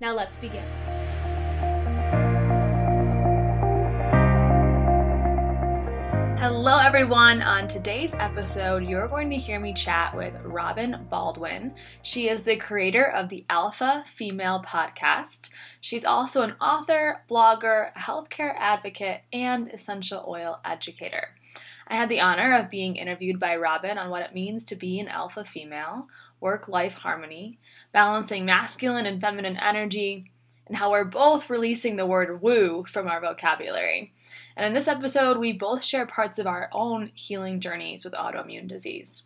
Now let's begin. Hello, everyone. On today's episode, you're going to hear me chat with Robyn Baldwin. She is the creator of the Alpha Female podcast. She's also an author, blogger, healthcare advocate, and essential oil educator. I had the honor of being interviewed by Robyn on what it means to be an alpha female, work-life harmony, balancing masculine and feminine energy, and how we're both releasing the word woo from our vocabulary. And in this episode, we both share parts of our own healing journeys with autoimmune disease.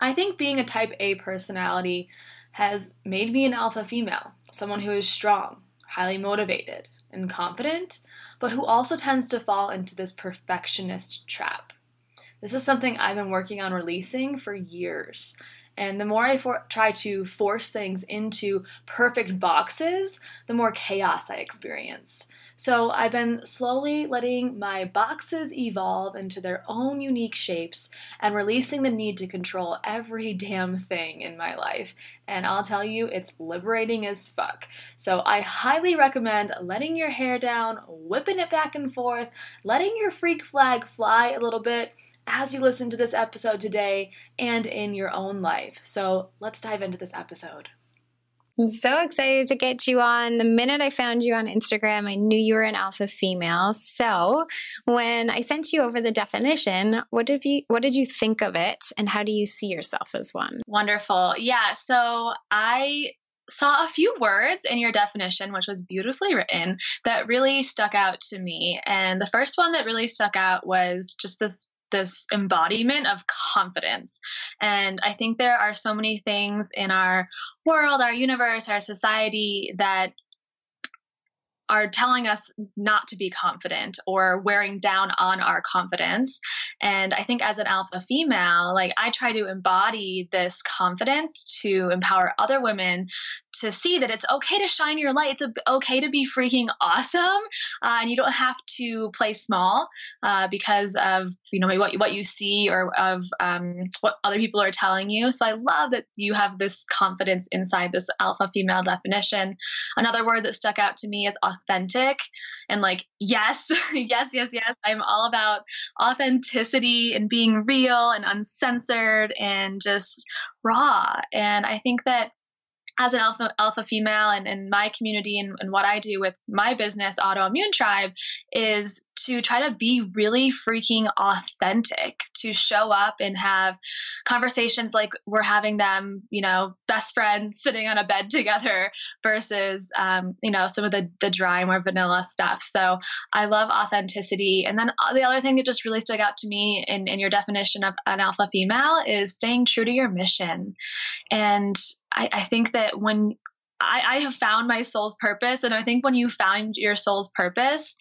I think being a type A personality has made me an alpha female, someone who is strong, highly motivated, and confident, but who also tends to fall into this perfectionist trap. This is something I've been working on releasing for years. And the more I try to force things into perfect boxes, the more chaos I experience. So I've been slowly letting my boxes evolve into their own unique shapes and releasing the need to control every damn thing in my life. And I'll tell you, it's liberating as fuck. So I highly recommend letting your hair down, whipping it back and forth, letting your freak flag fly a little bit, as you listen to this episode today and in your own life. So let's dive into this episode. I'm so excited to get you on. The minute I found you on Instagram, I knew you were an alpha female. So when I sent you over the definition, what did you think of it, and how do you see yourself as one? Wonderful. Yeah. So I saw a few words in your definition, which was beautifully written, that really stuck out to me. And the first one that really stuck out was just this embodiment of confidence. And I think there are so many things in our world, our universe, our society that are telling us not to be confident or wearing down on our confidence. And I think as an alpha female, like I try to embody this confidence to empower other women to see that it's okay to shine your light. It's okay to be freaking awesome. And you don't have to play small because of, you know, what you see or of what other people are telling you. So I love that you have this confidence inside this alpha female definition. Another word that stuck out to me is authentic. And like, yes, yes. I'm all about authenticity and being real and uncensored and just raw. And I think that as an alpha female and in my community and what I do with my business, Autoimmune Tribe, is to try to be really freaking authentic, to show up and have conversations like we're having them, you know, best friends sitting on a bed together versus, you know, some of the dry, more vanilla stuff. So I love authenticity. And then the other thing that just really stuck out to me in your definition of an alpha female is staying true to your mission. And I think that when I have found my soul's purpose, and I think when you found your soul's purpose,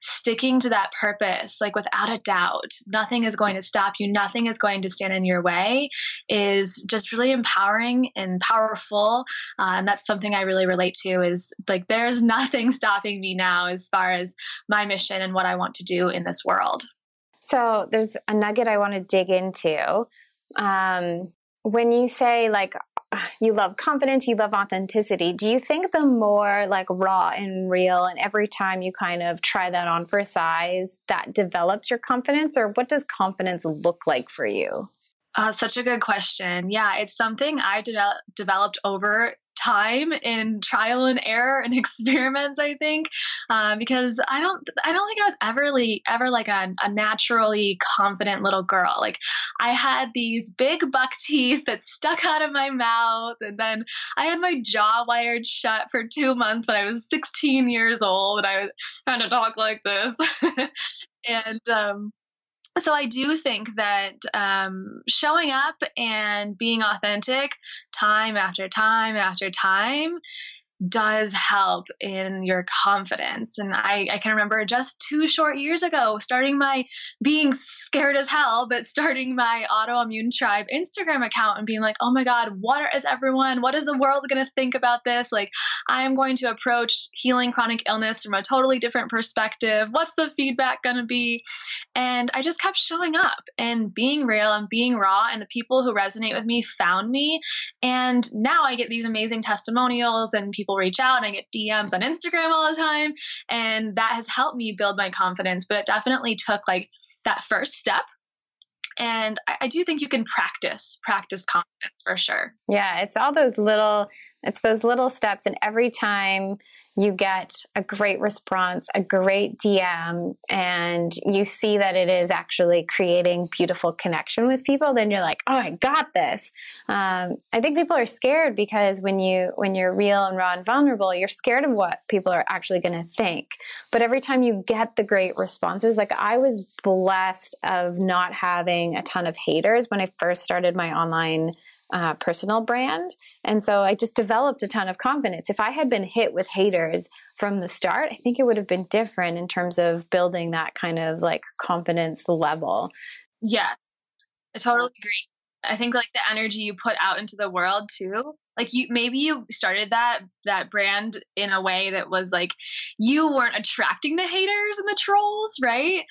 sticking to that purpose, like without a doubt, nothing is going to stop you. Nothing is going to stand in your way, is just really empowering and powerful. And that's something I really relate to, is like, there's nothing stopping me now as far as my mission and what I want to do in this world. So there's a nugget I want to dig into. When you say like, you love confidence, you love authenticity. Do you think the more like raw and real, and every time you kind of try that on for size, that develops your confidence? Or what does confidence look like for you? Such a good question. Yeah, it's something I developed over time in trial and error and experiments, I think, because I don't think I was ever like a naturally confident little girl. Like I had these big buck teeth that stuck out of my mouth. And then I had my jaw wired shut for 2 months when I was 16 years old and I was trying to talk like this. And, so I do think that showing up and being authentic time after time after time does help in your confidence. And I can remember just 2 short years ago, starting my being scared as hell, but starting my Autoimmune Tribe Instagram account and being like, oh my God, what is everyone? What is the world going to think about this? Like, I am going to approach healing chronic illness from a totally different perspective. What's the feedback going to be? And I just kept showing up and being real and being raw. And the people who resonate with me found me. And now I get these amazing testimonials and people reach out and I get DMs on Instagram all the time. And that has helped me build my confidence, but it definitely took like that first step. And I do think you can practice confidence for sure. Yeah. It's all those little steps. And every time you get a great response, a great DM, and you see that it is actually creating beautiful connection with people, then you're like, oh, I got this. I think people are scared because when you're real and raw and vulnerable, you're scared of what people are actually going to think. But every time you get the great responses, like I was blessed of not having a ton of haters when I first started my online personal brand. And so I just developed a ton of confidence. If I had been hit with haters from the start, I think it would have been different in terms of building that kind of like confidence level. Yes, I totally agree. I think like the energy you put out into the world too, like maybe you started that brand in a way that was like, you weren't attracting the haters and the trolls, right?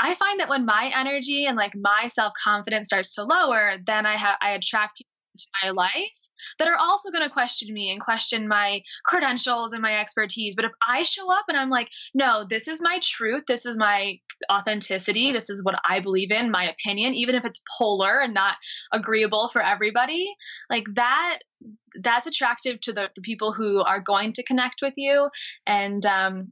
I find that when my energy and like my self-confidence starts to lower, then I attract people to my life that are also going to question me and question my credentials and my expertise. But if I show up and I'm like, no, this is my truth. This is my authenticity. This is what I believe in, my opinion, even if it's polar and not agreeable for everybody, like that's attractive to the people who are going to connect with you. And,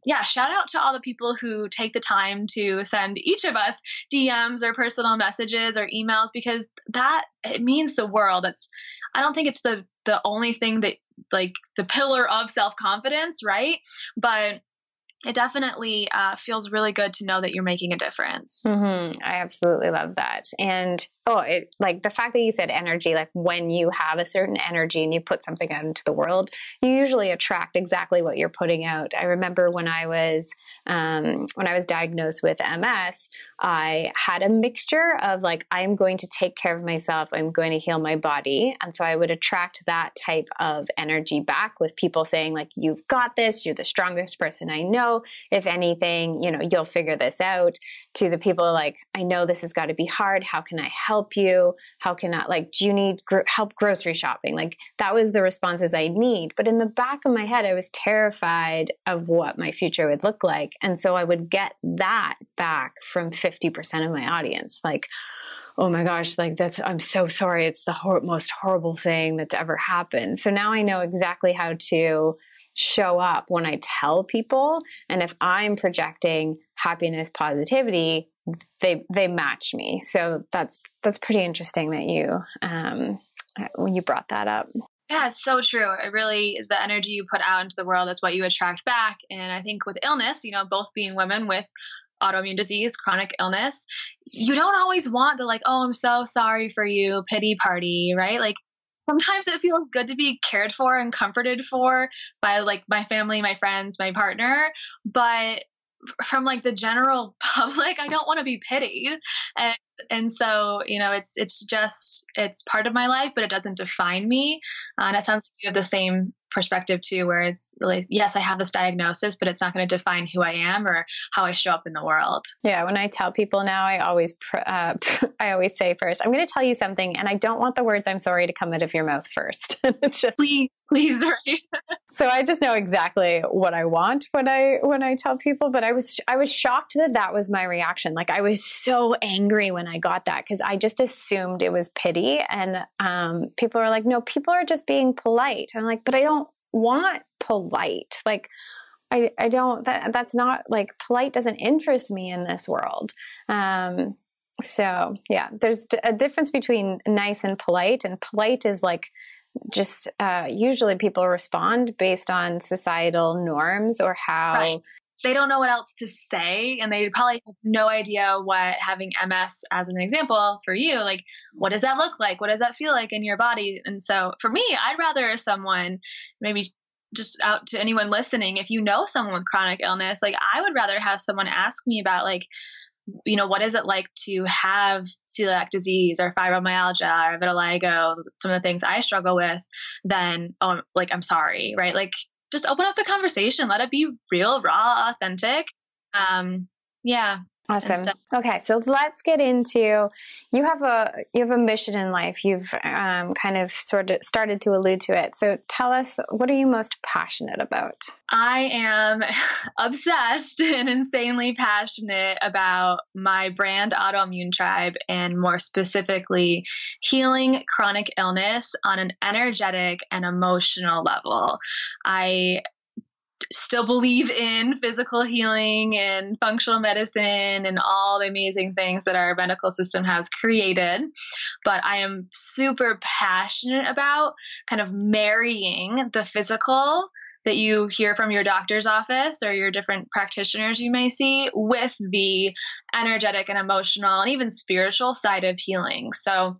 yeah, shout out to all the people who take the time to send each of us DMs or personal messages or emails, because it means the world. I don't think it's the only thing that like the pillar of self-confidence, right? But it definitely feels really good to know that you're making a difference. Mm-hmm. I absolutely love that. And, like the fact that you said energy, like when you have a certain energy and you put something out into the world, you usually attract exactly what you're putting out. I remember when I was diagnosed with MS, I had a mixture of like, I'm going to take care of myself. I'm going to heal my body. And so I would attract that type of energy back with people saying like, you've got this, you're the strongest person I know. If anything, you know, you'll figure this out, to the people like, I know this has got to be hard. How can I help you? How can I, like, do you need help grocery shopping? Like, that was the responses I need. But in the back of my head, I was terrified of what my future would look like. And so I would get that back from 50% of my audience. Like, oh my gosh, like that's, I'm so sorry. It's the most horrible thing that's ever happened. So now I know exactly how to show up when I tell people. And if I'm projecting happiness, positivity, they match me. So that's pretty interesting that you, when you brought that up. Yeah, it's so true. It really, the energy you put out into the world is what you attract back. And I think with illness, you know, both being women with autoimmune disease, chronic illness, you don't always want the like, oh, I'm so sorry for you, pity party, right? Like sometimes it feels good to be cared for and comforted for by like my family, my friends, my partner. But from like the general public, I don't want to be pitied. And so, you know, it's just, it's part of my life, but it doesn't define me. And it sounds like you have the same perspective too, where it's like, yes, I have this diagnosis, but it's not going to define who I am or how I show up in the world. Yeah. When I tell people now, I always say first, I'm going to tell you something and I don't want the words I'm sorry to come out of your mouth first. It's just, please. Right? So I just know exactly what I want when I tell people, but I was shocked that was my reaction. Like I was so angry when I got that, because I just assumed it was pity. And people are like, no, people are just being polite. I'm like, but I don't want polite. Like I don't, that's not like, polite doesn't interest me in this world. So yeah, there's a difference between nice and polite is like, just, usually people respond based on societal norms or how they don't know what else to say. And they probably have no idea what having MS as an example for you, like, what does that look like? What does that feel like in your body? And so for me, I'd rather someone, maybe just out to anyone listening, if you know someone with chronic illness, like I would rather have someone ask me about like, you know, what is it like to have celiac disease or fibromyalgia or vitiligo, some of the things I struggle with, then, oh, like, I'm sorry, right? Like, just open up the conversation. Let it be real, raw, authentic. Yeah. Awesome. Okay. So let's get into, you have a mission in life. You've, kind of sort of started to allude to it. So tell us, what are you most passionate about? I am obsessed and insanely passionate about my brand Autoimmune Tribe, and more specifically healing chronic illness on an energetic and emotional level. I still believe in physical healing and functional medicine and all the amazing things that our medical system has created. But I am super passionate about kind of marrying the physical that you hear from your doctor's office or your different practitioners you may see with the energetic and emotional and even spiritual side of healing. So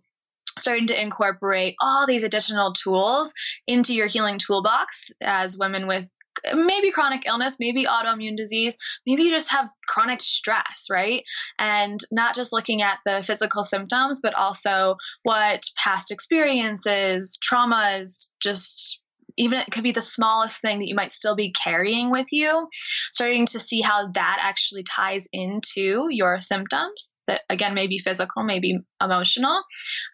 starting to incorporate all these additional tools into your healing toolbox as women with maybe chronic illness, maybe autoimmune disease, maybe you just have chronic stress, right? And not just looking at the physical symptoms, but also what past experiences, traumas, just even it could be the smallest thing that you might still be carrying with you, starting to see how that actually ties into your symptoms that, again, may be physical, maybe emotional,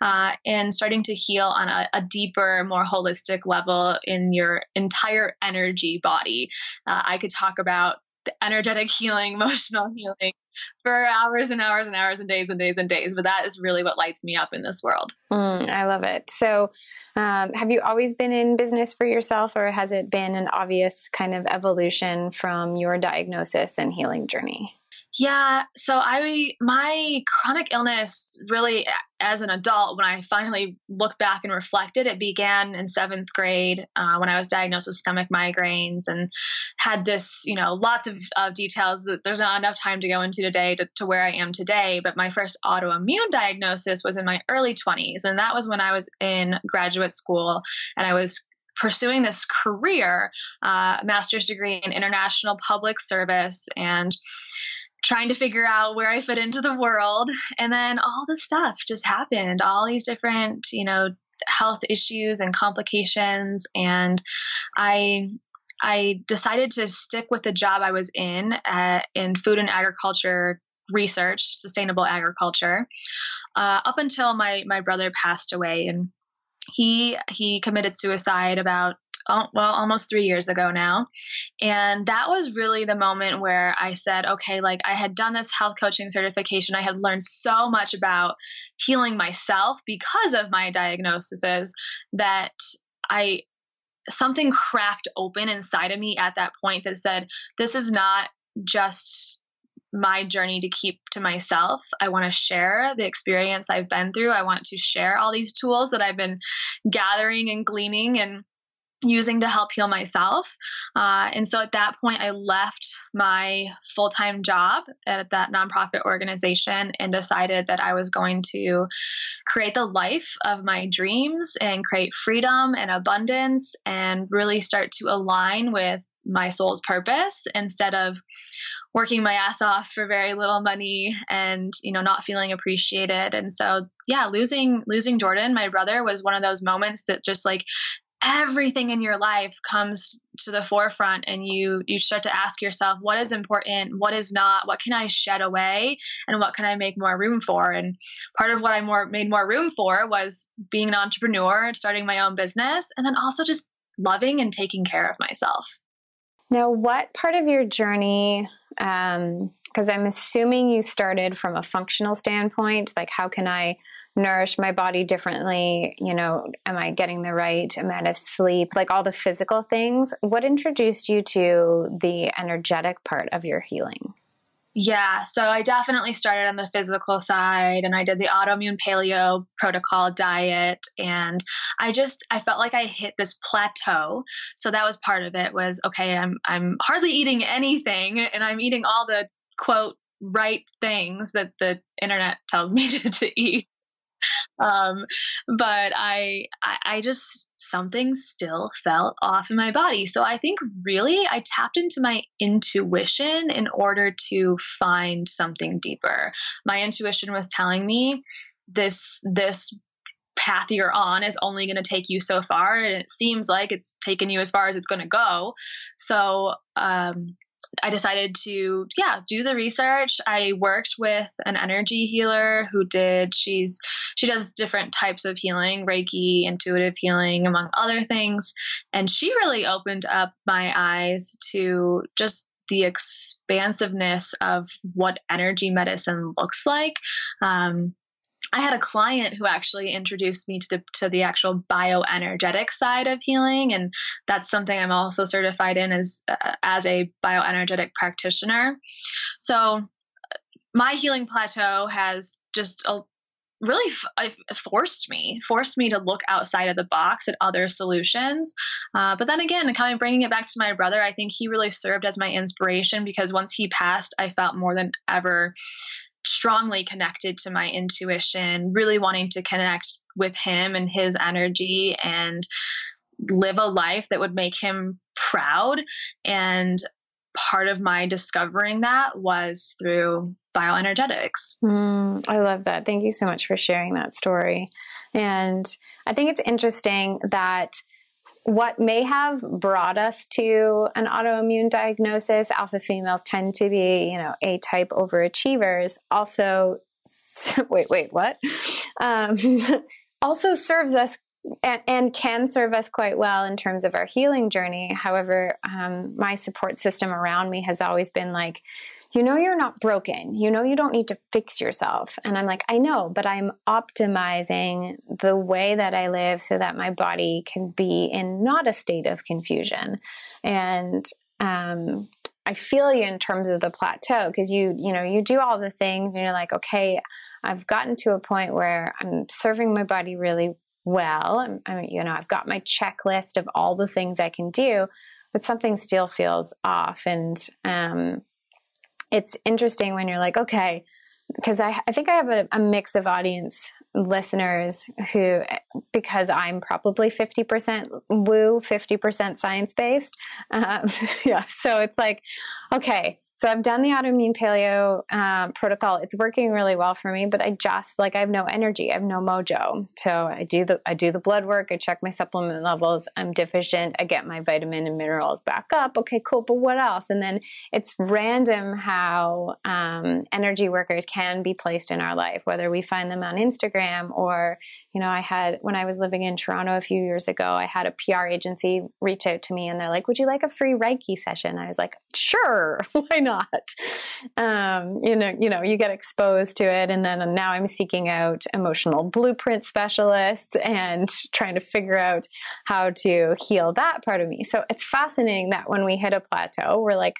and starting to heal on a deeper, more holistic level in your entire energy body. I could talk about the energetic healing, emotional healing for hours and hours and hours and days and days and days. But that is really what lights me up in this world. I love it. So have you always been in business for yourself, or has it been an obvious kind of evolution from your diagnosis and healing journey? Yeah. So my chronic illness really, as an adult, when I finally looked back and reflected, it began in 7th grade when I was diagnosed with stomach migraines and had this, you know, lots of details that there's not enough time to go into today to where I am today. But my first autoimmune diagnosis was in my early 20s. And that was when I was in graduate school and I was pursuing this career, master's degree in international public service. And trying to figure out where I fit into the world. And then all this stuff just happened, all these different, you know, health issues and complications. And I decided to stick with the job I was in food and agriculture research, sustainable agriculture, up until my brother passed away. And he committed suicide about, almost 3 years ago now. And that was really the moment where I said, okay, like I had done this health coaching certification. I had learned so much about healing myself because of my diagnoses that something cracked open inside of me at that point that said, this is not just my journey to keep to myself. I want to share the experience I've been through. I want to share all these tools that I've been gathering and gleaning and using to help heal myself. And so at that point, I left my full-time job at that nonprofit organization and decided that I was going to create the life of my dreams and create freedom and abundance and really start to align with my soul's purpose instead of working my ass off for very little money and, you know, not feeling appreciated. And so, yeah, losing Jordan, my brother, was one of those moments that just like everything in your life comes to the forefront and you start to ask yourself, what is important? What is not? What can I shed away? And what can I make more room for? And part of what I made more room for was being an entrepreneur, starting my own business, and then also just loving and taking care of myself. Now, what part of your journey, because I'm assuming you started from a functional standpoint, like how can I nourish my body differently? You know, am I getting the right amount of sleep? Like all the physical things. What introduced you to the energetic part of your healing? Yeah, so I definitely started on the physical side and I did the autoimmune paleo protocol diet. And I felt like I hit this plateau. So that was part of it was, okay, I'm hardly eating anything and I'm eating all the quote, right things that the internet tells me to eat. But I just, something still felt off in my body. So I think really I tapped into my intuition in order to find something deeper. My intuition was telling me this path you're on is only going to take you so far. And it seems like it's taken you as far as it's going to go. So, I decided to, do the research. I worked with an energy healer who she does different types of healing, Reiki, intuitive healing, among other things. And she really opened up my eyes to just the expansiveness of what energy medicine looks like. I had a client who actually introduced me to the actual bioenergetic side of healing. And that's something I'm also certified in as a bioenergetic practitioner. So my healing plateau has just really forced me to look outside of the box at other solutions. But then again, bringing it back to my brother, I think he really served as my inspiration because once he passed, I felt more than ever strongly connected to my intuition, really wanting to connect with him and his energy and live a life that would make him proud. And part of my discovering that was through bioenergetics. I love that. Thank you so much for sharing that story. And I think it's interesting that what may have brought us to an autoimmune diagnosis, alpha females tend to be, you know, A-type overachievers, also, what? Also serves us and can serve us quite well in terms of our healing journey. However, my support system around me has always been like, you know, you're not broken, you know, you don't need to fix yourself. And I'm like, I know, but I'm optimizing the way that I live so that my body can be in not a state of confusion. And, I feel you in terms of the plateau because you do all the things and you're like, okay, I've gotten to a point where I'm serving my body really well. I've got my checklist of all the things I can do, but something still feels off. And, it's interesting when you're like, okay, because I think I have a mix of audience listeners who, because I'm probably 50% woo, 50% science-based. So it's like, okay, So I've done the autoimmune paleo protocol. It's working really well for me, but I just, like, I have no energy. I have no mojo. So I do the blood work. I check my supplement levels. I'm deficient. I get my vitamin and minerals back up. Okay, cool. But what else? And then it's random how energy workers can be placed in our life, whether we find them on Instagram or, you know, I had, when I was living in Toronto a few years ago, I had a PR agency reach out to me and they're like, would you like a free Reiki session? I was like, sure, why not? You know, you get exposed to it. And then now I'm seeking out emotional blueprint specialists and trying to figure out how to heal that part of me. So it's fascinating that when we hit a plateau, we're like,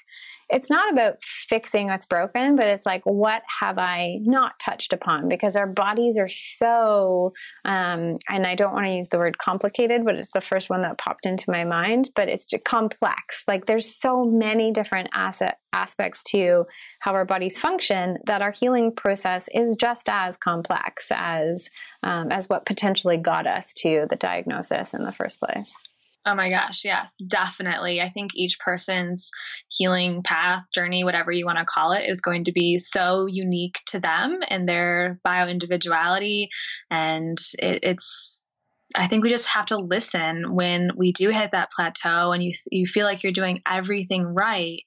it's not about fixing what's broken, but it's like, what have I not touched upon? Because our bodies are so, and I don't want to use the word complicated, but it's the first one that popped into my mind, but it's just complex. Like there's so many different aspects to how our bodies function that our healing process is just as complex as what potentially got us to the diagnosis in the first place. Oh my gosh. Yes, definitely. I think each person's healing path, journey, whatever you want to call it, is going to be so unique to them and their bio-individuality. And it's, I think we just have to listen when we do hit that plateau and you feel like you're doing everything right.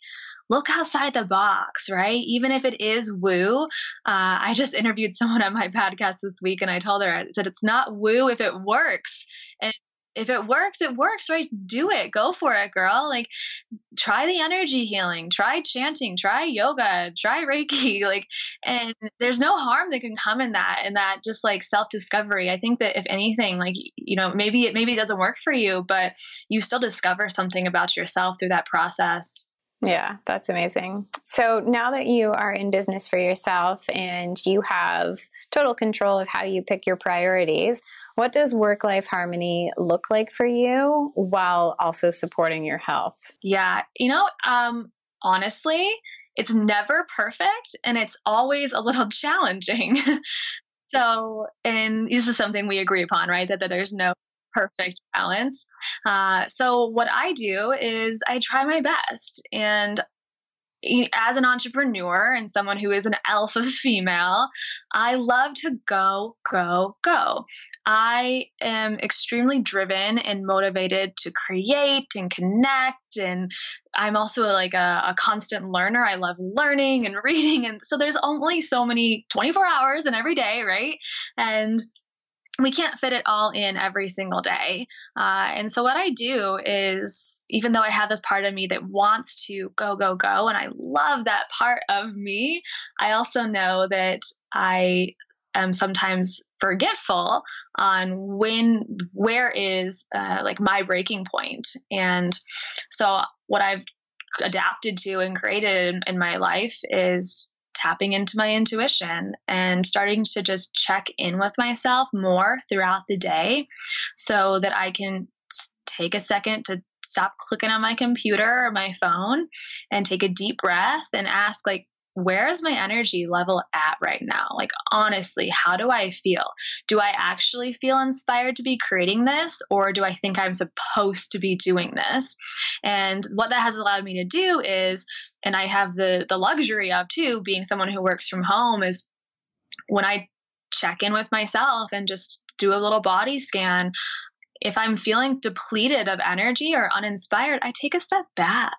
Look outside the box, right? Even if it is woo. I just interviewed someone on my podcast this week and I told her, I said, it's not woo if it works. And if it works, it works, right? Do it. Go for it, girl. Like, try the energy healing, try chanting, try yoga, try Reiki. Like, and there's no harm that can come in that. And that just like self-discovery. I think that if anything, like, you know, maybe it doesn't work for you, but you still discover something about yourself through that process. Yeah, that's amazing. So now that you are in business for yourself and you have total control of how you pick your priorities, what does work-life harmony look like for you while also supporting your health? Yeah, you know, honestly, it's never perfect and it's always a little challenging. So, and this is something we agree upon, right? That there's no perfect balance. So what I do is I try my best, and as an entrepreneur and someone who is an alpha female, I love to go. I am extremely driven and motivated to create and connect. And I'm also like a constant learner. I love learning and reading. And so there's only so many 24 hours in every day, right? And we can't fit it all in every single day. And so what I do is, even though I have this part of me that wants to go, and I love that part of me, I also know that I am sometimes forgetful on where is like my breaking point. And so what I've adapted to and created in my life is tapping into my intuition and starting to just check in with myself more throughout the day so that I can take a second to stop clicking on my computer or my phone and take a deep breath and ask, like, where is my energy level at right now? Like, honestly, how do I feel? Do I actually feel inspired to be creating this, or do I think I'm supposed to be doing this? And what that has allowed me to do is, and I have the luxury of too, being someone who works from home, is when I check in with myself and just do a little body scan, if I'm feeling depleted of energy or uninspired, I take a step back.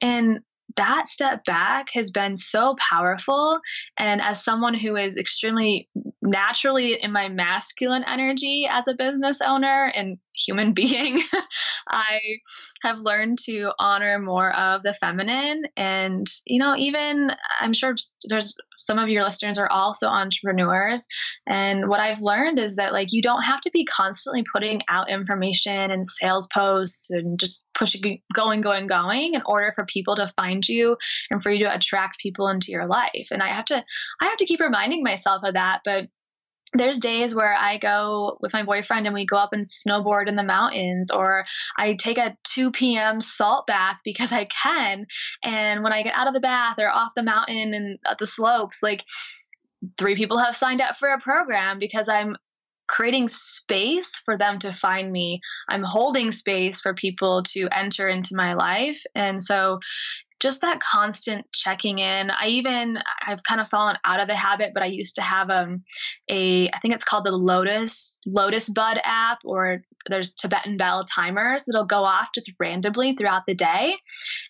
And that step back has been so powerful. And as someone who is extremely naturally in my masculine energy as a business owner and human being, I have learned to honor more of the feminine. And, you know, even I'm sure there's some of your listeners are also entrepreneurs. And what I've learned is that, like, you don't have to be constantly putting out information and sales posts and just pushing, going in order for people to find you and for you to attract people into your life. And I have to keep reminding myself of that. But there's days where I go with my boyfriend and we go up and snowboard in the mountains, or I take a 2 p.m. salt bath because I can. And when I get out of the bath or off the mountain and at the slopes, like 3 people have signed up for a program because I'm creating space for them to find me. I'm holding space for people to enter into my life. And so just that constant checking in. I've kind of fallen out of the habit, but I used to have I think it's called the Lotus Bud app, or there's Tibetan bell timers that'll go off just randomly throughout the day.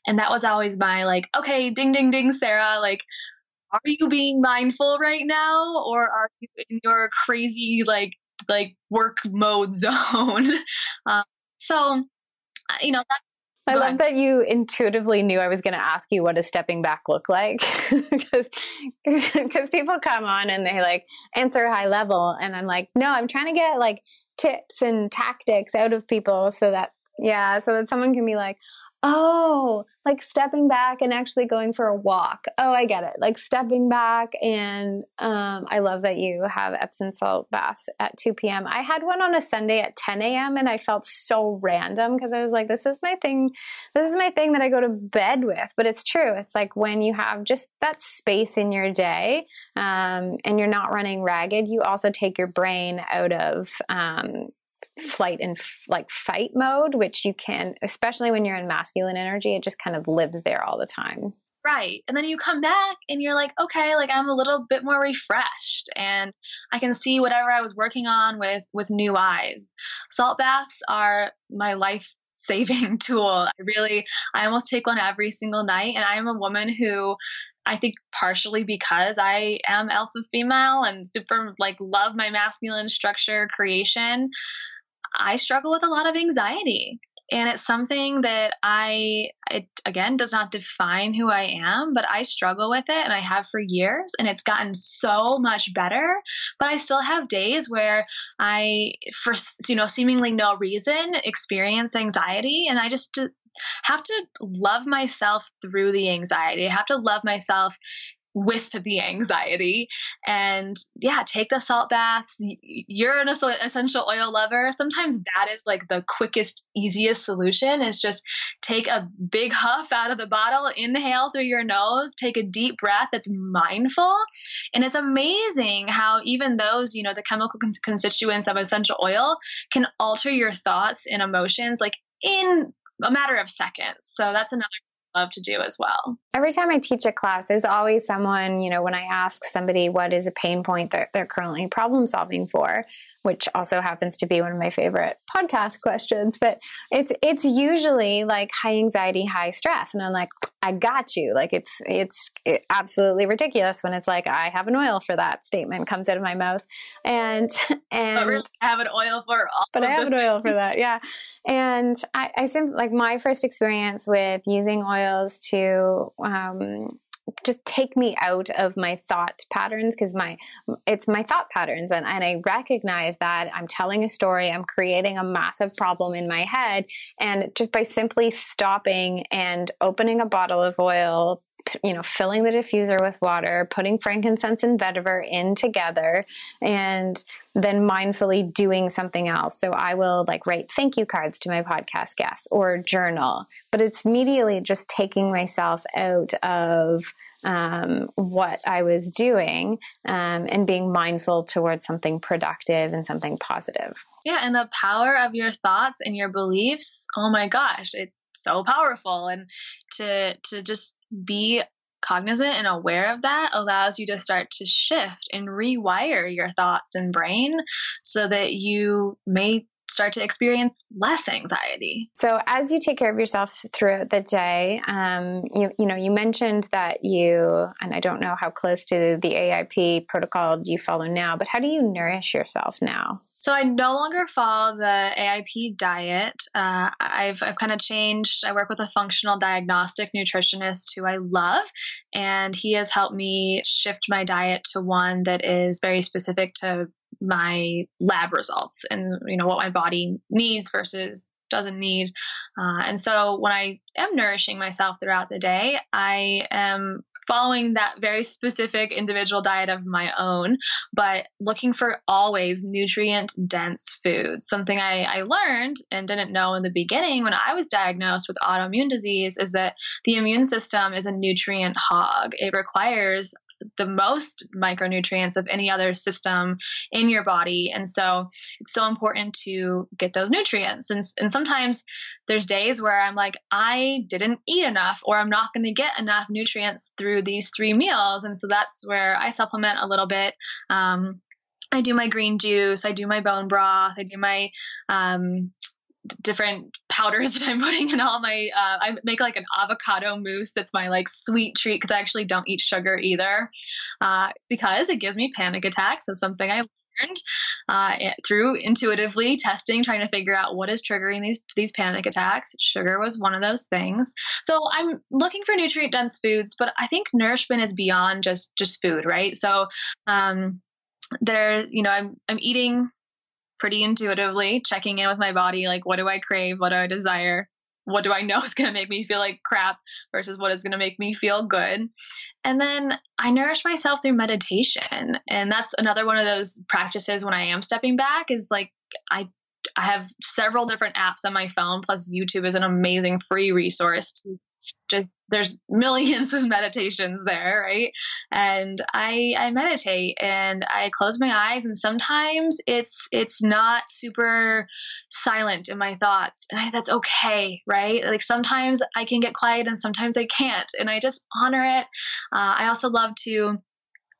And that was always my like, okay, ding, ding, ding, Sarah, like, are you being mindful right now? Or are you in your crazy, like work mode zone? I love that you intuitively knew I was going to ask you what a stepping back look like, because people come on and they like answer high level. And I'm like, no, I'm trying to get like tips and tactics out of people so that someone can be like, oh, like stepping back and actually going for a walk. Oh, I get it. Like stepping back. And I love that you have Epsom salt baths at 2 p.m. I had one on a Sunday at 10 a.m. and I felt so random because I was like, this is my thing. This is my thing that I go to bed with. But it's true. It's like when you have just that space in your day and you're not running ragged, you also take your brain out of flight and fight mode, which you can, especially when you're in masculine energy, it just kind of lives there all the time. Right. And then you come back and you're like, okay, like I'm a little bit more refreshed and I can see whatever I was working on with new eyes. Salt baths are my life saving tool. I almost take one every single night. And I am a woman who, I think partially because I am alpha female and super love my masculine structure creation, I struggle with a lot of anxiety, and it's something that it again does not define who I am, but I struggle with it, and I have for years, and it's gotten so much better, but I still have days where I, for seemingly no reason, experience anxiety, and I just have to love myself through the anxiety. I have to love myself with the anxiety, and take the salt baths. You're an essential oil lover. Sometimes that is like the quickest, easiest solution is just take a big huff out of the bottle, inhale through your nose, take a deep breath that's mindful. And it's amazing how even those, the chemical constituents of essential oil can alter your thoughts and emotions like in a matter of seconds. So that's another love to do as well. Every time I teach a class, there's always someone, when I ask somebody what is a pain point that they're currently problem solving for, which also happens to be one of my favorite podcast questions, but it's usually like high anxiety, high stress. And I'm like, I got you. Like it's absolutely ridiculous when it's like, I have an oil for that statement comes out of my mouth. And really, I have an oil for all, but I have an oil for that. Yeah. And I simply, like my first experience with using oils to, just take me out of my thought patterns, because it's my thought patterns. And I recognize that I'm telling a story, I'm creating a massive problem in my head. And just by simply stopping and opening a bottle of oil, filling the diffuser with water, putting frankincense and vetiver in together, and then mindfully doing something else. So I will write thank you cards to my podcast guests or journal, but it's immediately just taking myself out of what I was doing and being mindful towards something productive and something positive. Yeah. And the power of your thoughts and your beliefs. Oh my gosh. It's so powerful. And to just be cognizant and aware of that allows you to start to shift and rewire your thoughts and brain so that you may start to experience less anxiety. So as you take care of yourself throughout the day, you mentioned that and I don't know how close to the AIP protocol you follow now, but how do you nourish yourself now? So I no longer follow the AIP diet. I've kind of changed. I work with a functional diagnostic nutritionist who I love, and he has helped me shift my diet to one that is very specific to my lab results and what my body needs versus doesn't need. And so when I am nourishing myself throughout the day, I am following that very specific individual diet of my own, but looking for always nutrient-dense foods. Something I learned and didn't know in the beginning when I was diagnosed with autoimmune disease is that the immune system is a nutrient hog. It requires the most micronutrients of any other system in your body. And so it's so important to get those nutrients. And sometimes there's days where I'm like, I didn't eat enough, or I'm not going to get enough nutrients through these three meals. And so that's where I supplement a little bit. I do my green juice, I do my bone broth, I do my, different powders that I'm putting in all my, I make like an avocado mousse. That's my like sweet treat, because I actually don't eat sugar either, because it gives me panic attacks. That's something I learned through intuitively testing, trying to figure out what is triggering these panic attacks. Sugar was one of those things. So I'm looking for nutrient dense foods, but I think nourishment is beyond just food, right? So I'm eating pretty intuitively, checking in with my body, like, what do I crave? What do I desire? What do I know is going to make me feel like crap versus what is going to make me feel good? And then I nourish myself through meditation. And that's another one of those practices when I am stepping back, is like, I have several different apps on my phone, plus YouTube is an amazing free resource to just, there's millions of meditations there, right? And I meditate and I close my eyes, and sometimes it's not super silent in my thoughts, and that's okay, right? Like sometimes I can get quiet and sometimes I can't, and I just honor it. I also love to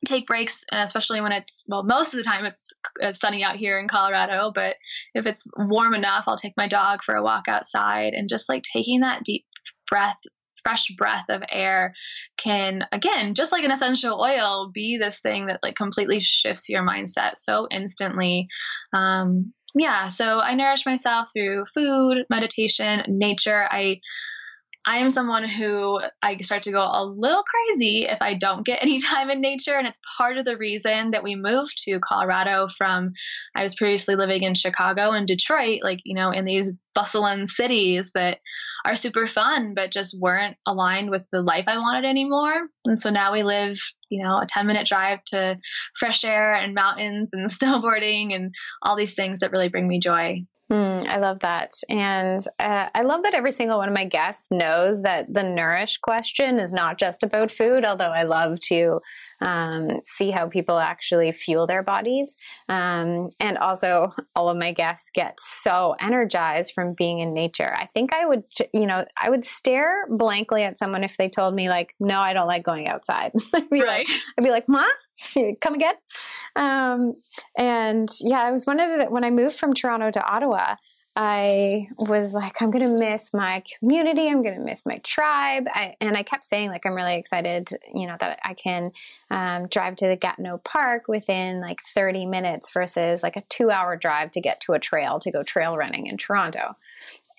take breaks, especially when it's, well, most of the time it's sunny out here in Colorado, but if it's warm enough, I'll take my dog for a walk outside, and just like taking that deep breath, fresh breath of air can, again, just like an essential oil, be this thing that like completely shifts your mindset so instantly. So I nourish myself through food, meditation, nature. I am someone who, I start to go a little crazy if I don't get any time in nature. And it's part of the reason that we moved to Colorado from, I was previously living in Chicago and Detroit, like, you know, in these bustling cities that are super fun, but just weren't aligned with the life I wanted anymore. And so now we live, you know, a 10-minute drive to fresh air and mountains and snowboarding and all these things that really bring me joy. I love that. And I love that every single one of my guests knows that the nourish question is not just about food, although I love to see how people actually fuel their bodies. And also all of my guests get so energized from being in nature. I think I would, I would stare blankly at someone if they told me like, no, I don't like going outside. I'd be like, Ma? Come again? I was one of the, when I moved from Toronto to Ottawa, I was like, I'm going to miss my community. I'm going to miss my tribe. And I kept saying like, I'm really excited, that I can, drive to the Gatineau Park within like 30 minutes versus like a 2-hour drive to get to a trail, to go trail running in Toronto.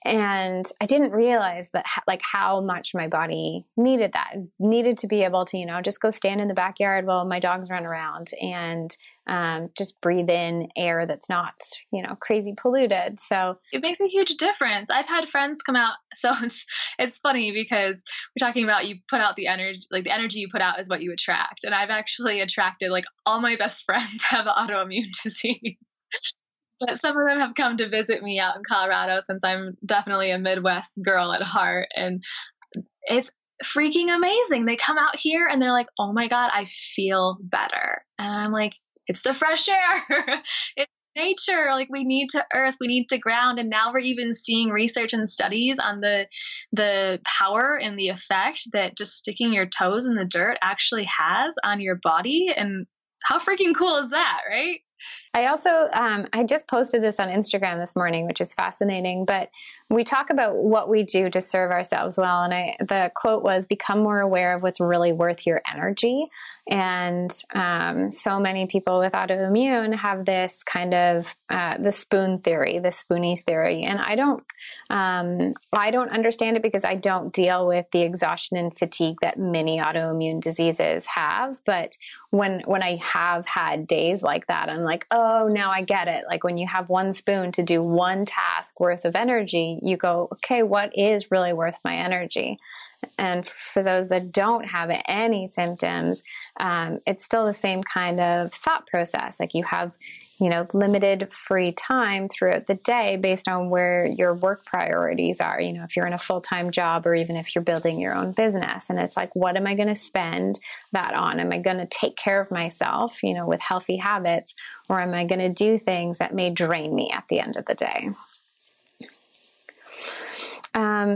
And I didn't realize that like how much my body needed that, needed to be able to, just go stand in the backyard while my dogs run around and just breathe in air that's not, crazy polluted. So it makes a huge difference. I've had friends come out. So it's funny because we're talking about, you put out the energy, like the energy you put out is what you attract. And I've actually attracted, like, all my best friends have autoimmune disease. But some of them have come to visit me out in Colorado, since I'm definitely a Midwest girl at heart. And it's freaking amazing. They come out here and they're like, oh my God, I feel better. And I'm like, it's the fresh air. It's nature. Like, we need to earth, we need to ground. And now we're even seeing research and studies on the power and the effect that just sticking your toes in the dirt actually has on your body. And how freaking cool is that, right? I also, I just posted this on Instagram this morning, which is fascinating, but we talk about what we do to serve ourselves well. And the quote was, become more aware of what's really worth your energy. And, so many people with autoimmune have this kind of, the spoon theory, the spoonies theory. And I don't understand it because I don't deal with the exhaustion and fatigue that many autoimmune diseases have. But when I have had days like that, I'm like, oh, now I get it. Like, when you have one spoon to do one task worth of energy, energy, you go, okay, what is really worth my energy? And for those that don't have any symptoms, it's still the same kind of thought process. Like you have, you know, limited free time throughout the day based on where your work priorities are. You know, if you're in a full-time job or even if you're building your own business, and it's like, what am I going to spend that on? Am I going to take care of myself, you know, with healthy habits, or am I going to do things that may drain me at the end of the day?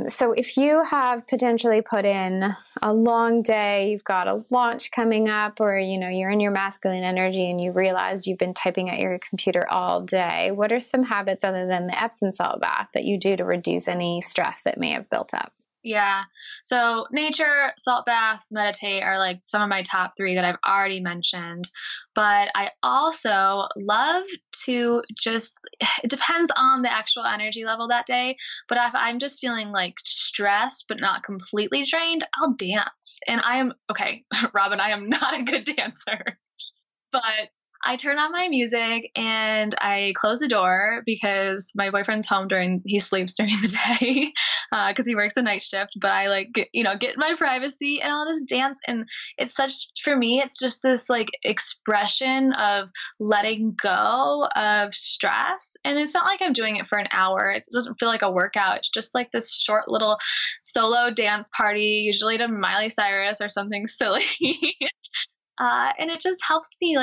So if you have potentially put in a long day, you've got a launch coming up, or, you know, you're in your masculine energy and you realize you've been typing at your computer all day, what are some habits other than the Epsom salt bath that you do to reduce any stress that may have built up? Yeah. So nature, salt baths, meditate are like some of my top three that I've already mentioned. But I also love to just, it depends on the actual energy level that day. But if I'm just feeling like stressed, but not completely drained, I'll dance. And Robyn, I am not a good dancer, but I turn on my music and I close the door because my boyfriend's home he sleeps during the day because he works a night shift, but I get my privacy and I'll just dance. And it's for me, it's just this like expression of letting go of stress. And it's not like I'm doing it for an hour. It doesn't feel like a workout. It's just like this short little solo dance party, usually to Miley Cyrus or something silly. And it just helps me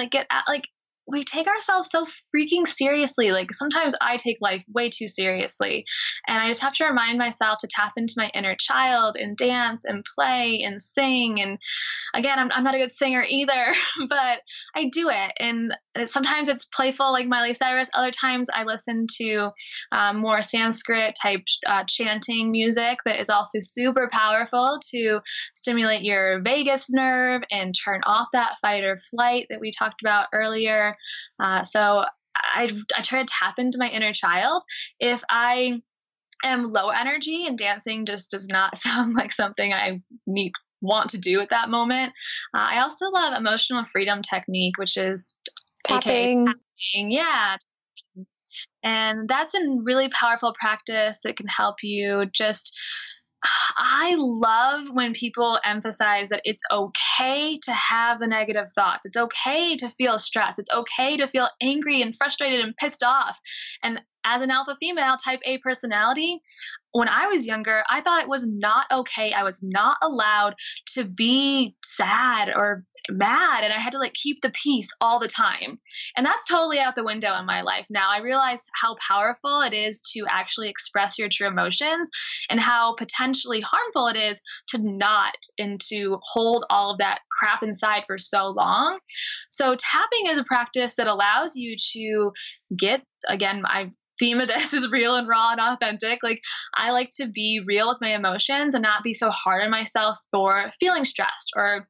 we take ourselves so freaking seriously. Like sometimes I take life way too seriously, and I just have to remind myself to tap into my inner child and dance and play and sing. And again, I'm not a good singer either, but I do it. And sometimes it's playful like Miley Cyrus. Other times I listen to more Sanskrit type chanting music that is also super powerful to stimulate your vagus nerve and turn off that fight or flight that we talked about earlier. So I try to tap into my inner child. If I am low energy and dancing just does not sound like something I want to do at that moment. I also love emotional freedom technique, which is tapping. Yeah. And that's a really powerful practice that can help you just, I love when people emphasize that it's okay to have the negative thoughts. It's okay to feel stressed. It's okay to feel angry and frustrated and pissed off. And as an alpha female type A personality, when I was younger, I thought it was not okay. I was not allowed to be sad or mad, and I had to keep the peace all the time. And that's totally out the window in my life. Now I realize how powerful it is to actually express your true emotions and how potentially harmful it is to not and to hold all of that crap inside for so long. So tapping is a practice that allows you to get, again, my theme of this is real and raw and authentic. I like to be real with my emotions and not be so hard on myself for feeling stressed or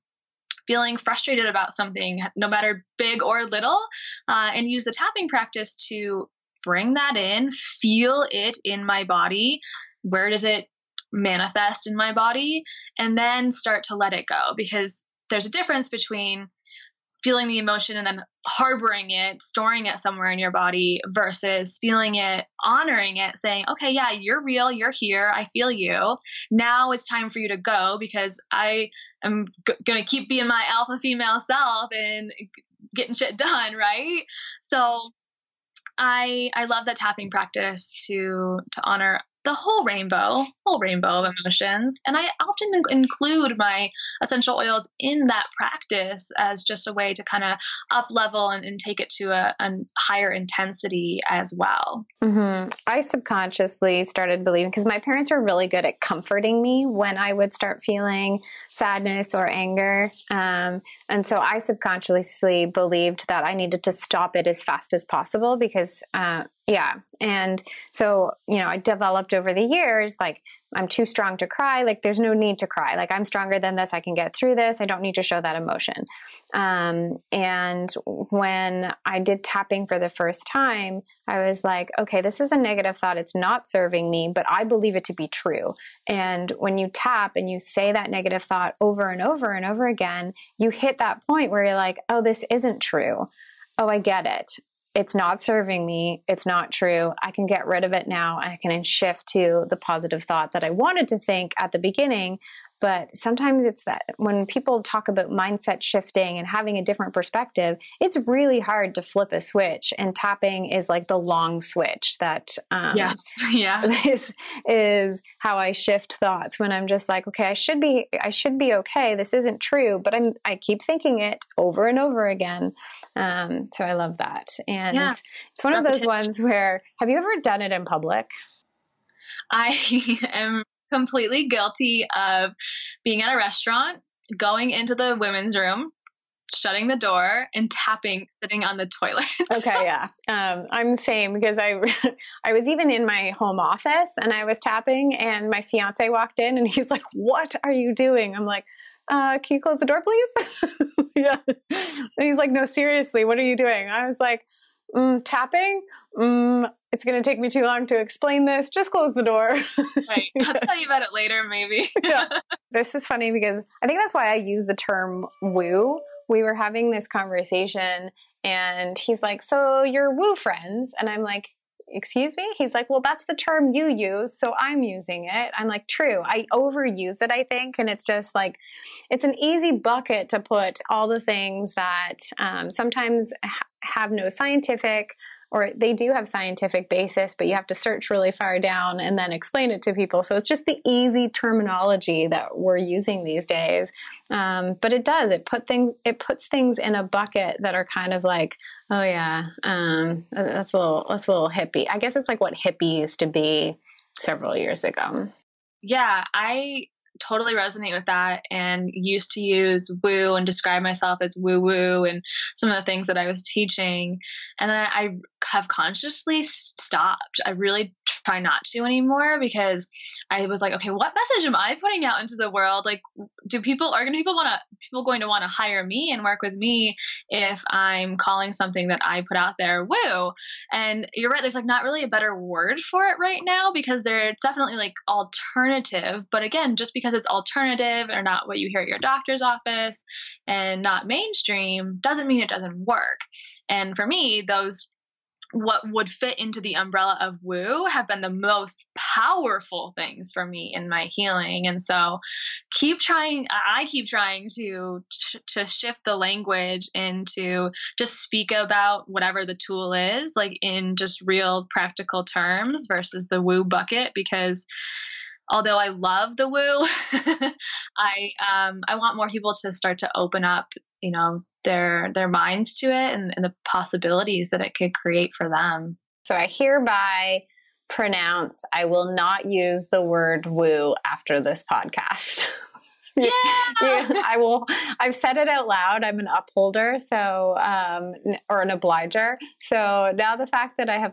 feeling frustrated about something, no matter big or little, and use the tapping practice to bring that in, feel it in my body. Where does it manifest in my body? And then start to let it go, because there's a difference between feeling the emotion and then harboring it, storing it somewhere in your body, versus feeling it, honoring it, saying, okay, yeah, you're real. You're here. I feel you. Now it's time for you to go, because I am going to keep being my alpha female self and getting shit done. Right. So I love that tapping practice to honor the whole rainbow of emotions. And I often include my essential oils in that practice as just a way to kind of up level and take it to a higher intensity as well. Mm-hmm. I subconsciously started believing, because my parents were really good at comforting me when I would start feeling sadness or anger. And so I subconsciously believed that I needed to stop it as fast as possible because, yeah. And so, you know, I developed over the years, I'm too strong to cry. There's no need to cry. I'm stronger than this. I can get through this. I don't need to show that emotion. And when I did tapping for the first time, I was like, okay, this is a negative thought. It's not serving me, but I believe it to be true. And when you tap and you say that negative thought over and over and over again, you hit that point where you're like, oh, this isn't true. Oh, I get it. it's not serving me. It's not true. I can get rid of it now. And I can shift to the positive thought that I wanted to think at the beginning. But sometimes it's that when people talk about mindset shifting and having a different perspective, it's really hard to flip a switch, and tapping is like the long switch that, is how I shift thoughts when I'm just like, okay, I should be okay. This isn't true, but I keep thinking it over and over again. So I love that. And it's one of those ones where, have you ever done it in public? I am completely guilty of being at a restaurant, going into the women's room, shutting the door, and tapping, sitting on the toilet. Okay. Yeah. I'm the same, because I was even in my home office and I was tapping, and my fiance walked in and he's like, "What are you doing?" I'm like, "Can you close the door, please?" Yeah. And he's like, "No, seriously, what are you doing?" I was like, "Tapping? It's going to take me too long to explain this. Just close the door." Right. I'll tell you about it later, maybe. Yeah. This is funny because I think that's why I use the term woo. We were having this conversation and he's like, "So you're woo friends?" And I'm like, "Excuse me?" He's like, "Well, that's the term you use, so I'm using it." I'm like, "True. I overuse it, I think." And it's just like, it's an easy bucket to put all the things that sometimes have no scientific, or they do have scientific basis, but you have to search really far down and then explain it to people. So it's just the easy terminology that we're using these days. But it does, it puts things in a bucket that are kind of like, "Oh yeah, that's a little hippie." I guess it's like what hippie used to be several years ago. Yeah, I totally resonate with that, and used to use woo and describe myself as woo woo and some of the things that I was teaching. And then I have consciously stopped. I really try not to anymore, because I was like, okay, what message am I putting out into the world? Like, are people going to want to hire me and work with me if I'm calling something that I put out there woo? And you're right, there's like not really a better word for it right now, because there's definitely like alternative, but again, just because it's alternative or not what you hear at your doctor's office and not mainstream doesn't mean it doesn't work. And for me, those what would fit into the umbrella of woo have been the most powerful things for me in my healing. And so I keep trying to shift the language and to just speak about whatever the tool is, like in just real practical terms versus the woo bucket, because although I love the woo, I want more people to start to open up, you know, their minds to it and the possibilities that it could create for them. So I hereby pronounce, I will not use the word woo after this podcast. Yeah. I've said it out loud. I'm an upholder, so, or an obliger. So now the fact that I've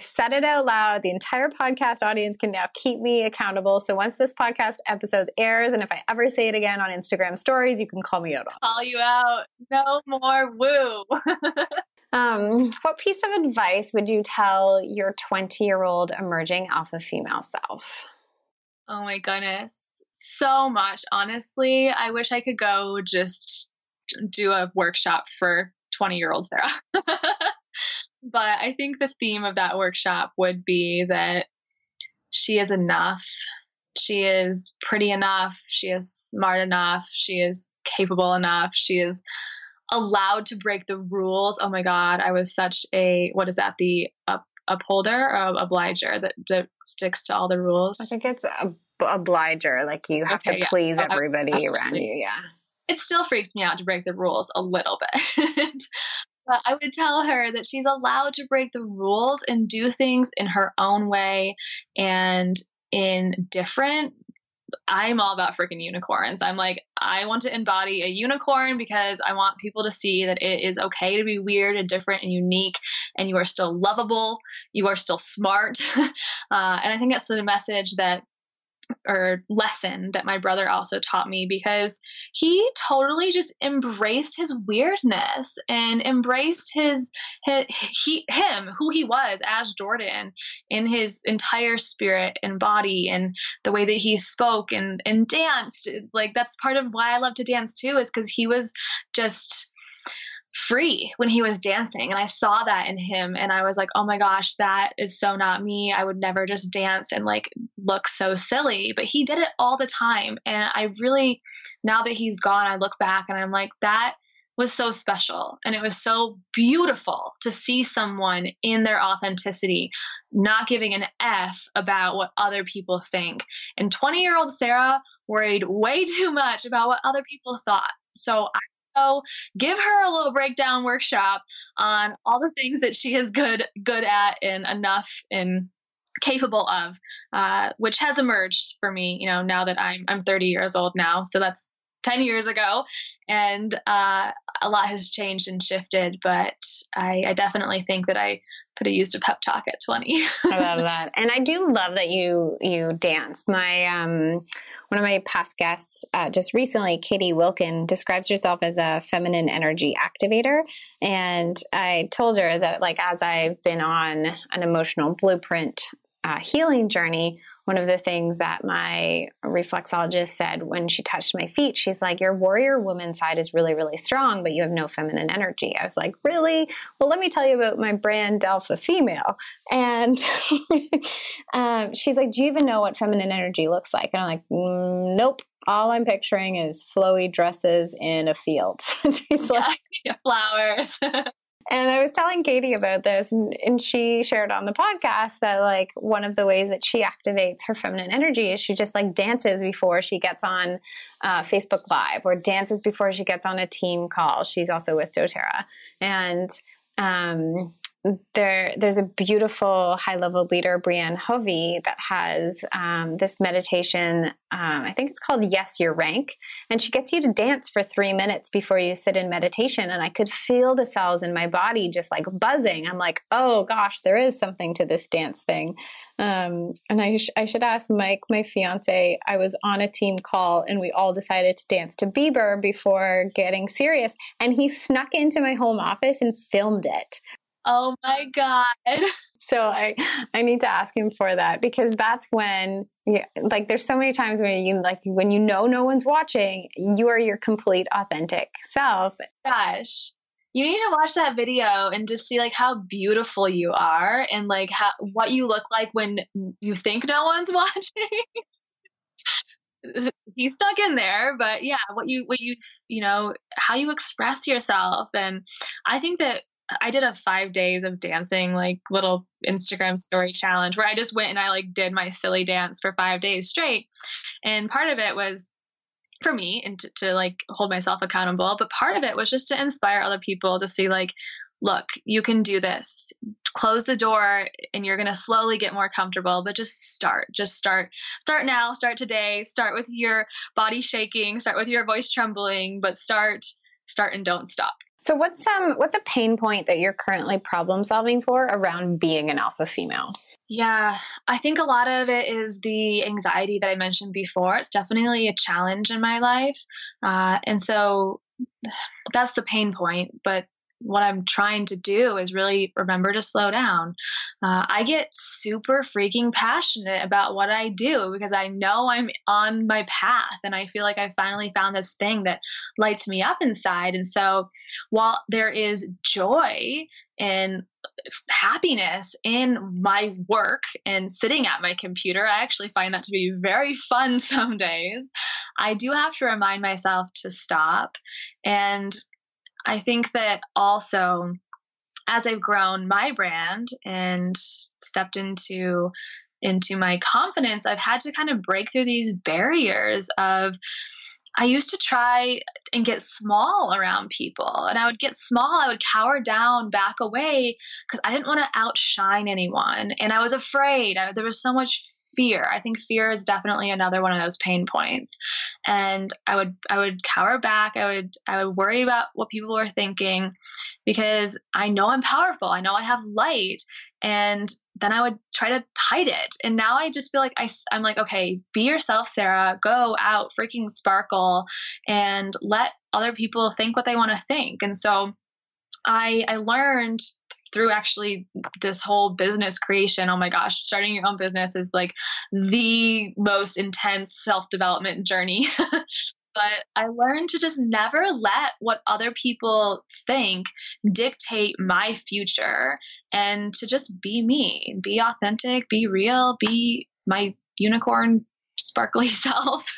said it out loud, the entire podcast audience can now keep me accountable. So once this podcast episode airs, and if I ever say it again on Instagram stories, you can call me out. Call you out. No more woo. What piece of advice would you tell your 20-year-old emerging alpha female self? Oh my goodness. So much. Honestly, I wish I could go just do a workshop for 20-year-old Sarah. But I think the theme of that workshop would be that she is enough. She is pretty enough. She is smart enough. She is capable enough. She is allowed to break the rules. Oh my God. I was such a, what is that? The upholder or obliger that sticks to all the rules. I think it's obliger. Like you have to please everybody around you. Yeah. It still freaks me out to break the rules a little bit. But I would tell her that she's allowed to break the rules and do things in her own way and in different. I'm all about freaking unicorns. I'm like, I want to embody a unicorn because I want people to see that it is okay to be weird and different and unique, and you are still lovable. You are still smart. And I think that's the message lesson that my brother also taught me, because he totally just embraced his weirdness and embraced him, who he was as Jordan, in his entire spirit and body, and the way that he spoke and danced. Like that's part of why I love to dance too, is because he was just free when he was dancing. And I saw that in him and I was like, oh my gosh, that is so not me. I would never just dance and like look so silly, but he did it all the time. And I really, now that he's gone, I look back and I'm like, that was so special. And it was so beautiful to see someone in their authenticity, not giving an F about what other people think. And 20-year-old Sarah worried way too much about what other people thought. So I give her a little breakdown workshop on all the things that she is good at and enough and capable of, which has emerged for me, you know, now that I'm 30 years old now. So that's 10 years ago. And, a lot has changed and shifted, but I definitely think that I could have used a pep talk at 20. I love that. And I do love that you dance. My, one of my past guests just recently, Katie Wilkin, describes herself as a feminine energy activator. And I told her that, like, as I've been on an emotional blueprint healing journey, one of the things that my reflexologist said when she touched my feet, she's like, your warrior woman side is really, really strong, but you have no feminine energy. I was like, really? Well, let me tell you about my brand, Alpha Female. And she's like, do you even know what feminine energy looks like? And I'm like, nope. All I'm picturing is flowy dresses in a field. She's like, flowers. And I was telling Katie about this, and she shared on the podcast that, like, one of the ways that she activates her feminine energy is she just, like, dances before she gets on Facebook Live, or dances before she gets on a team call. She's also with doTERRA. And there's a beautiful high-level leader, Brianne Hovey, that has this meditation, I think it's called Yes, Your Rank, and she gets you to dance for 3 minutes before you sit in meditation, and I could feel the cells in my body just, like, buzzing. I'm like, oh, gosh, there is something to this dance thing. And I should ask Mike, my fiance. I was on a team call and we all decided to dance to Bieber before getting serious, and he snuck into my home office and filmed it. Oh my God. So I need to ask him for that, because that's when, yeah, like, there's so many times when you know no one's watching, you are your complete authentic self. Gosh, you need to watch that video and just see, like, how beautiful you are and, like, how, what you look like when you think no one's watching. He's stuck in there, but yeah, what you how you express yourself. And I think that I did a 5 days of dancing, like, little Instagram story challenge where I just went and I, like, did my silly dance for 5 days straight. And part of it was for me and to like hold myself accountable. But part of it was just to inspire other people to see, like, look, you can do this. Close the door and you're going to slowly get more comfortable, but just start now, start today, start with your body shaking, start with your voice trembling, but start and don't stop. So what's a pain point that you're currently problem solving for around being an alpha female? Yeah, I think a lot of it is the anxiety that I mentioned before. It's definitely a challenge in my life. And so that's the pain point. But what I'm trying to do is really remember to slow down. I get super freaking passionate about what I do because I know I'm on my path and I feel like I finally found this thing that lights me up inside. And so while there is joy and happiness in my work and sitting at my computer, I actually find that to be very fun some days. I do have to remind myself to stop. And I think that also, as I've grown my brand and stepped into my confidence, I've had to kind of break through these barriers of, I used to try and get small around people, and I would get small. I would cower down, back away, because I didn't want to outshine anyone. And I was afraid. There was so much fear. I think fear is definitely another one of those pain points. And I would cower back. I would worry about what people were thinking because I know I'm powerful. I know I have light. And then I would try to hide it. And now I just feel like I'm like, okay, be yourself, Sarah, go out, freaking sparkle, and let other people think what they want to think. And so I learned through actually this whole business creation. Oh my gosh, starting your own business is like the most intense self-development journey But I learned to just never let what other people think dictate my future, and to just be me, be authentic, be real, be my unicorn sparkly self.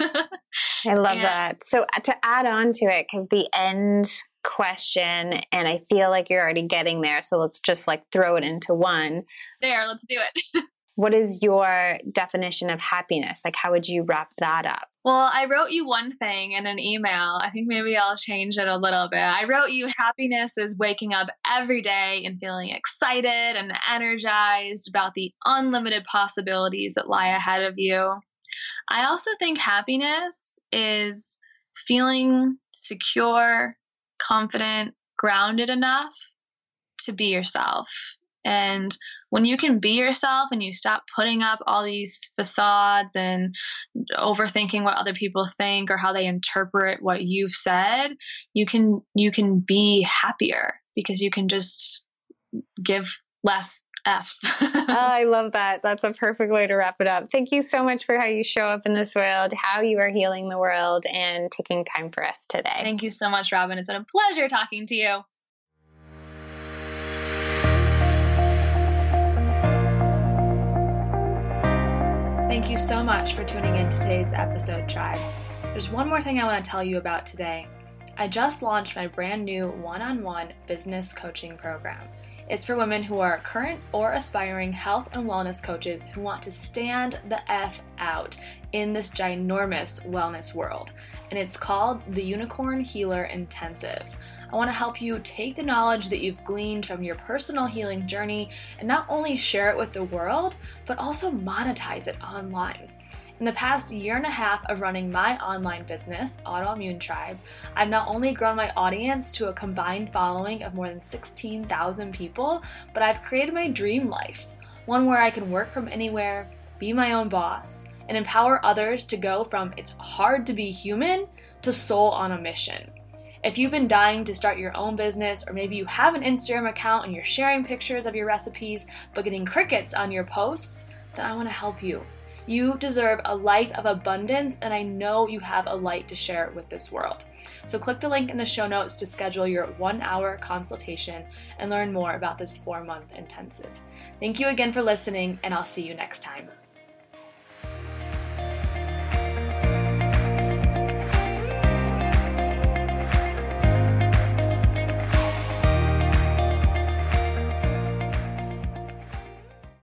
I love that. So to add on to it, because the end question, and I feel like you're already getting there, so let's just like throw it into one. There, let's do it. What is your definition of happiness? Like, how would you wrap that up? Well, I wrote you one thing in an email. I think maybe I'll change it a little bit. I wrote you, happiness is waking up every day and feeling excited and energized about the unlimited possibilities that lie ahead of you. I also think happiness is feeling secure, confident, grounded enough to be yourself. And when you can be yourself and you stop putting up all these facades and overthinking what other people think or how they interpret what you've said, you can be happier because you can just give less Fs. Oh, I love that. That's a perfect way to wrap it up. Thank you so much for how you show up in this world, how you are healing the world, and taking time for us today. Thank you so much, Robyn. It's been a pleasure talking to you. Thank you so much for tuning in to today's episode, Tribe. There's one more thing I want to tell you about today. I just launched my brand new one-on-one business coaching program. It's for women who are current or aspiring health and wellness coaches who want to stand the F out in this ginormous wellness world. And it's called the Unicorn Healer Intensive. I want to help you take the knowledge that you've gleaned from your personal healing journey and not only share it with the world, but also monetize it online. In the past year and a half of running my online business, Autoimmune Tribe, I've not only grown my audience to a combined following of more than 16,000 people, but I've created my dream life, one where I can work from anywhere, be my own boss, and empower others to go from it's hard to be human to soul on a mission. If you've been dying to start your own business, or maybe you have an Instagram account and you're sharing pictures of your recipes, but getting crickets on your posts, then I want to help you. You deserve a life of abundance, and I know you have a light to share with this world. So click the link in the show notes to schedule your 1-hour consultation and learn more about this 4-month intensive. Thank you again for listening, and I'll see you next time.